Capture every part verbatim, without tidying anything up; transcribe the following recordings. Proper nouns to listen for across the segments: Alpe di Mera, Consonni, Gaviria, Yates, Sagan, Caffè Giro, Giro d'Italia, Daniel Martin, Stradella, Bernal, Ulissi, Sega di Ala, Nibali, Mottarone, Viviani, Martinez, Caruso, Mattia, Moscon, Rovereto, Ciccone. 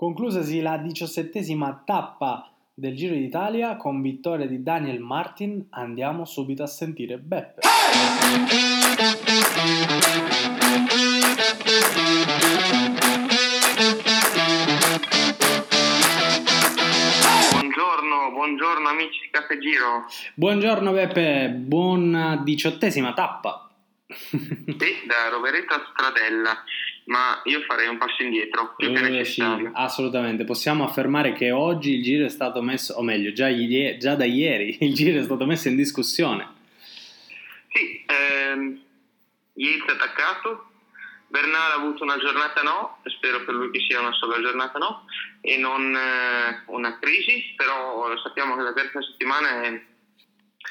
Conclusasi la diciassettesima tappa del Giro d'Italia con vittoria di Daniel Martin, andiamo subito a sentire Beppe. Buongiorno, buongiorno amici di Caffè Giro. Buongiorno Beppe, buona diciottesima tappa. Sì, da Rovereto a Stradella, ma io farei un passo indietro più eh, che necessario. Sì, assolutamente, possiamo affermare che oggi il giro è stato messo, o meglio, già, ieri, già da ieri il giro è stato messo in discussione. Sì, ehm, Yates è attaccato, Bernal ha avuto una giornata no, spero per lui che sia una sola giornata no, e non eh, una crisi, però lo sappiamo che la terza settimana è,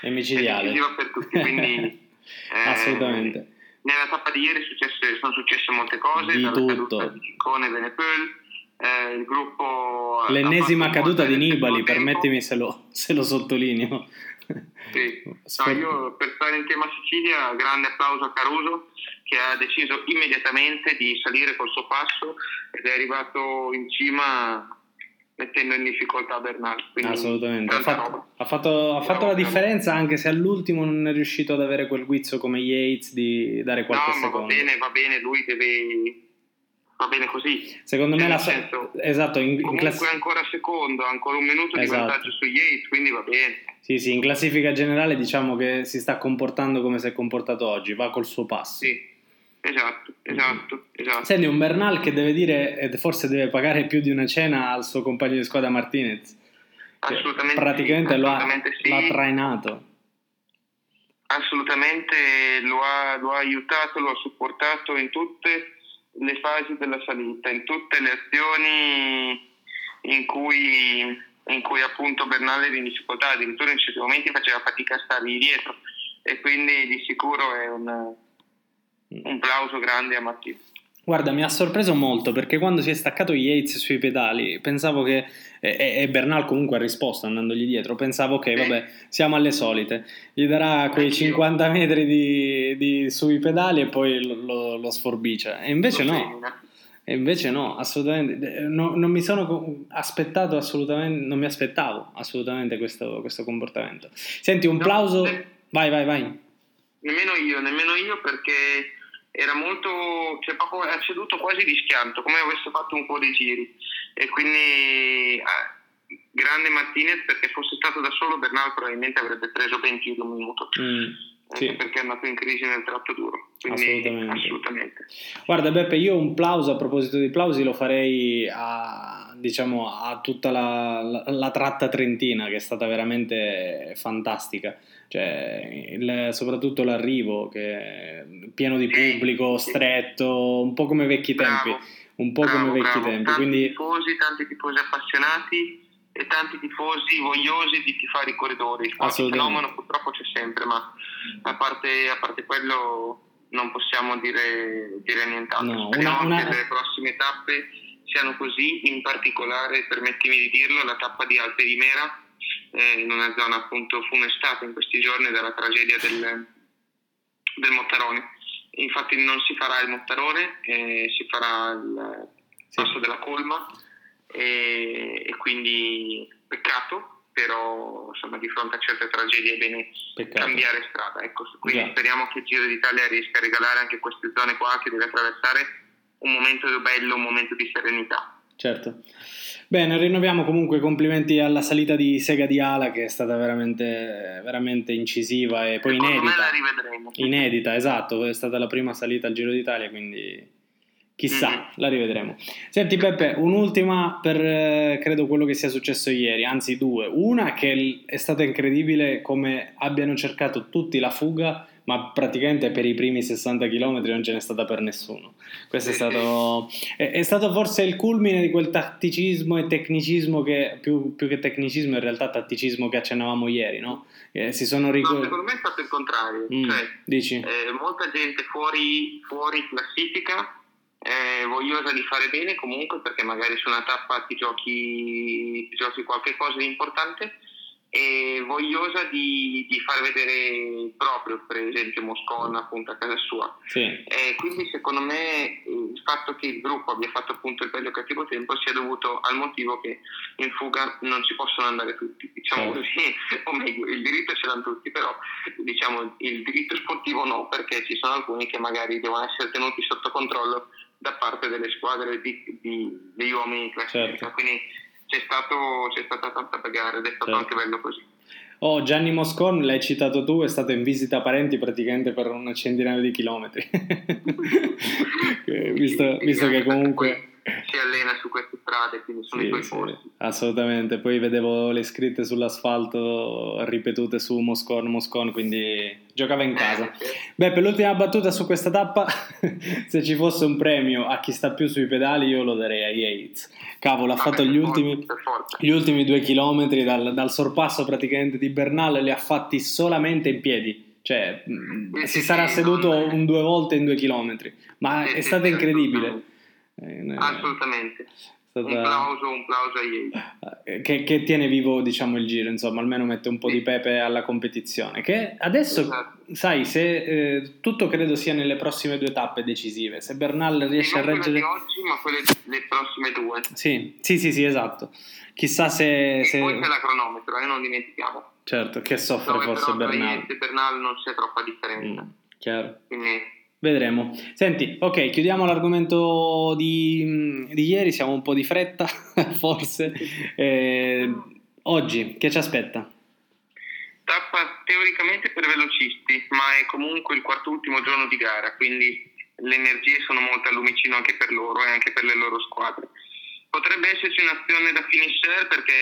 è micidiale, è decisiva per tutti, quindi... Eh, assolutamente. Nella tappa di ieri successe, sono successe molte cose, di dalla tutto. Caduta di Ciccone eh, il gruppo l'ennesima caduta di Nibali, permettimi se lo, se lo sottolineo. Sì. No, io per stare in tema Sicilia, grande applauso a Caruso che ha deciso immediatamente di salire col suo passo ed è arrivato in cima mettendo in difficoltà Bernal. Assolutamente, ha fatto, ha fatto, ha fatto la differenza anche se all'ultimo non è riuscito ad avere quel guizzo come Yates di dare qualche no, secondo. No, va bene, va bene, lui deve... va bene così. Secondo me la senso, esatto, in, comunque in class... ancora secondo, ancora un minuto esatto. di vantaggio su Yates, quindi va bene. Sì, sì, in classifica generale diciamo che si sta comportando come si è comportato oggi, va col suo passo. Sì. Esatto, esatto, esatto. Senti, un Bernal che deve dire, e forse deve pagare più di una cena al suo compagno di squadra Martinez. Assolutamente. Praticamente sì, assolutamente lo ha, sì. l'ha trainato. Assolutamente lo ha, lo ha aiutato, lo ha supportato in tutte le fasi della salita, in tutte le azioni in cui in cui appunto Bernal era in difficoltà, addirittura in certi momenti faceva fatica a stargli dietro e quindi di sicuro è un un applauso grande a Mattia. Guarda, mi ha sorpreso molto perché quando si è staccato Yates sui pedali pensavo che, e, e Bernal comunque ha risposto andandogli dietro, pensavo che okay, vabbè, siamo alle solite, gli darà quei cinquanta metri di, di, sui pedali e poi lo, lo, lo sforbicia e invece lo no femmina. E invece no, assolutamente no, non mi sono aspettato assolutamente, non mi aspettavo assolutamente questo, questo comportamento. Senti, un applauso, no, vai vai vai nemmeno io, nemmeno io perché era molto, cioè proprio ha ceduto quasi di schianto, come avesse fatto un po' di giri e quindi eh, grande Martinez, perché fosse stato da solo Bernal probabilmente avrebbe preso venti di un minuto mm, sì. perché è andato in crisi nel tratto duro, quindi assolutamente. assolutamente Guarda Beppe, io un plauso a proposito di plausi lo farei a, diciamo, a tutta la, la, la tratta trentina che è stata veramente fantastica. Cioè, il, soprattutto l'arrivo che è pieno di pubblico, stretto, un po' come vecchi tempi, bravo, un po' bravo, come vecchi bravo. tempi. Tanti quindi... tifosi, tanti tifosi appassionati e tanti tifosi vogliosi di tifare i corridori. Il fenomeno purtroppo c'è sempre, ma a parte, a parte quello non possiamo dire, dire nient'altro. No, Speriamo una, una... che le prossime tappe siano così, in particolare, permettimi di dirlo, la tappa di Alpe di Mera, in una zona appunto funestata in questi giorni dalla tragedia del, del Mottarone. Infatti non si farà il Mottarone, eh, si farà il passo sì. della colma e, e quindi peccato, però insomma di fronte a certe tragedie è bene peccato. cambiare strada, ecco, quindi yeah. speriamo che il Giro d'Italia riesca a regalare anche queste zone qua che deve attraversare un momento bello, un momento di serenità. Certo. Bene, rinnoviamo comunque complimenti alla salita di Sega di Ala che è stata veramente, veramente incisiva e poi Secondo inedita. Me la rivedremo. Inedita, esatto, è stata la prima salita al Giro d'Italia, quindi chissà, mm-hmm. la rivedremo. Senti Beppe, un'ultima per eh, credo quello che sia successo ieri, anzi due. Una che è stata incredibile come abbiano cercato tutti la fuga, ma praticamente per i primi sessanta chilometri non ce n'è stata per nessuno. Questo è stato, è, è stato forse il culmine di quel tatticismo e tecnicismo che, più, più che tecnicismo in realtà tatticismo che accennavamo ieri, no? Eh, si sono ric- no, secondo me è stato il contrario, mm, cioè, dici? Eh, molta gente fuori, fuori classifica, eh, vogliosa di fare bene comunque, perché magari su una tappa ti giochi, ti giochi qualche cosa di importante, e vogliosa di, di far vedere proprio, per esempio Moscon appunto a casa sua, sì. eh, quindi secondo me il fatto che il gruppo abbia fatto appunto il bello cattivo tempo sia dovuto al motivo che in fuga non ci possono andare tutti, diciamo così, sì, o meglio il diritto ce l'hanno tutti, però diciamo il diritto sportivo no, perché ci sono alcuni che magari devono essere tenuti sotto controllo da parte delle squadre di, di, degli uomini in classifica, certo. Quindi c'è stato c'è stata tanta pagare ed è stato, certo, anche bello così. Oh, Gianni Moscon, l'hai citato tu, è stato in visita parenti praticamente per una centinaio di chilometri. visto, visto che comunque si allena su queste strade, quindi sono sì, i suoi sì, posti. Assolutamente, poi vedevo le scritte sull'asfalto ripetute su Moscon, Moscon, quindi giocava in casa. Eh, sì. Beh, per l'ultima battuta su questa tappa, se ci fosse un premio a chi sta più sui pedali io lo darei a Yates. Cavolo, ha Ma fatto beh, gli, ultimi, gli ultimi due chilometri dal, dal sorpasso praticamente di Bernal, li ha fatti solamente in piedi. Cioè, eh, si sì, sarà sì, seduto non... un due volte in due chilometri, ma eh, è stata sì, incredibile. Eh, assolutamente stata... un plauso un plauso a Yates che, che tiene vivo diciamo il giro, insomma almeno mette un po' sì. di pepe alla competizione, che adesso esatto. sai se eh, tutto credo sia nelle prossime due tappe decisive, se Bernal riesce non a reggere quelle di oggi ma quelle delle prossime due, sì sì sì, sì esatto, chissà se, se... e poi c'è la cronometro e eh, non dimentichiamo, certo, che soffre Dove forse però, Bernal Bernal non c'è troppa differenza, mm, chiaro, quindi vedremo. Senti, ok, chiudiamo l'argomento di, di ieri, siamo un po' di fretta forse. Eh, oggi che ci aspetta? Tappa teoricamente per velocisti, ma è comunque il quarto ultimo giorno di gara, quindi le energie sono molto a lumicino anche per loro e anche per le loro squadre. Potrebbe esserci un'azione da finisher perché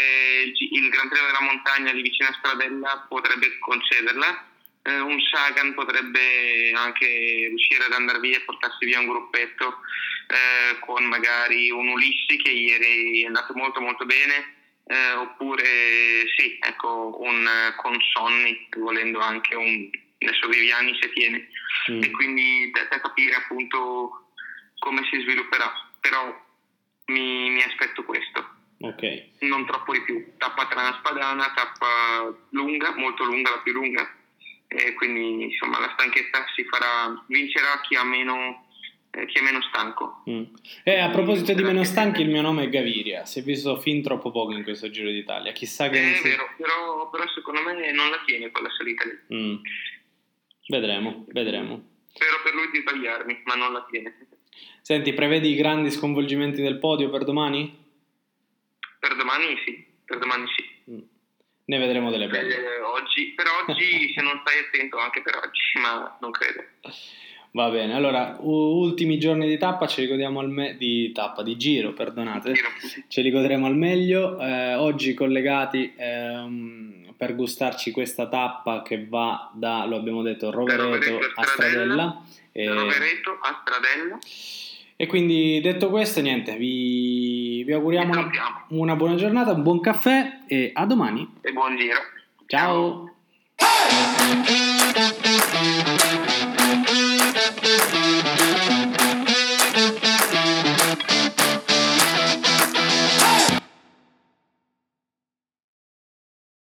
il, il Gran Premio della Montagna lì vicino a Stradella potrebbe concederla. Un Sagan potrebbe anche riuscire ad andare via e portarsi via un gruppetto eh, con magari un Ulissi che ieri è andato molto molto bene, eh, oppure sì, ecco, un Consonni, volendo anche un adesso Viviani se tiene, mm. e quindi da, da capire appunto come si svilupperà, però mi, mi aspetto questo. Okay. Non troppo di più, tappa traspadana, tappa lunga, molto lunga, la più lunga. E quindi insomma la stanchezza si farà, vincerà chi ha meno eh, chi è meno stanco. Mm. E a proposito di meno stanchi, il mio nome è Gaviria, si è visto fin troppo poco in questo Giro d'Italia, chissà che eh, si... è vero, però, però secondo me non la tiene quella salita lì. Mm. Vedremo, vedremo. Spero per lui di sbagliarmi, ma non la tiene. Senti, prevedi i grandi sconvolgimenti del podio per domani? Per domani sì, per domani sì. Mm. Ne vedremo delle belle. Eh, oggi, per oggi, se non stai attento anche per oggi, ma non credo. Va bene, allora, ultimi giorni di tappa, ce li godiamo al me- di tappa, di giro, perdonate. Giro. Ce li godremo al meglio. Eh, oggi collegati ehm, per gustarci questa tappa che va da, lo abbiamo detto, Rovereto a Stradella. E... Rovereto a Stradella. E quindi detto questo, niente, vi, vi auguriamo una, una buona giornata, un buon caffè e a domani. E buon giro. Ciao. Ciao.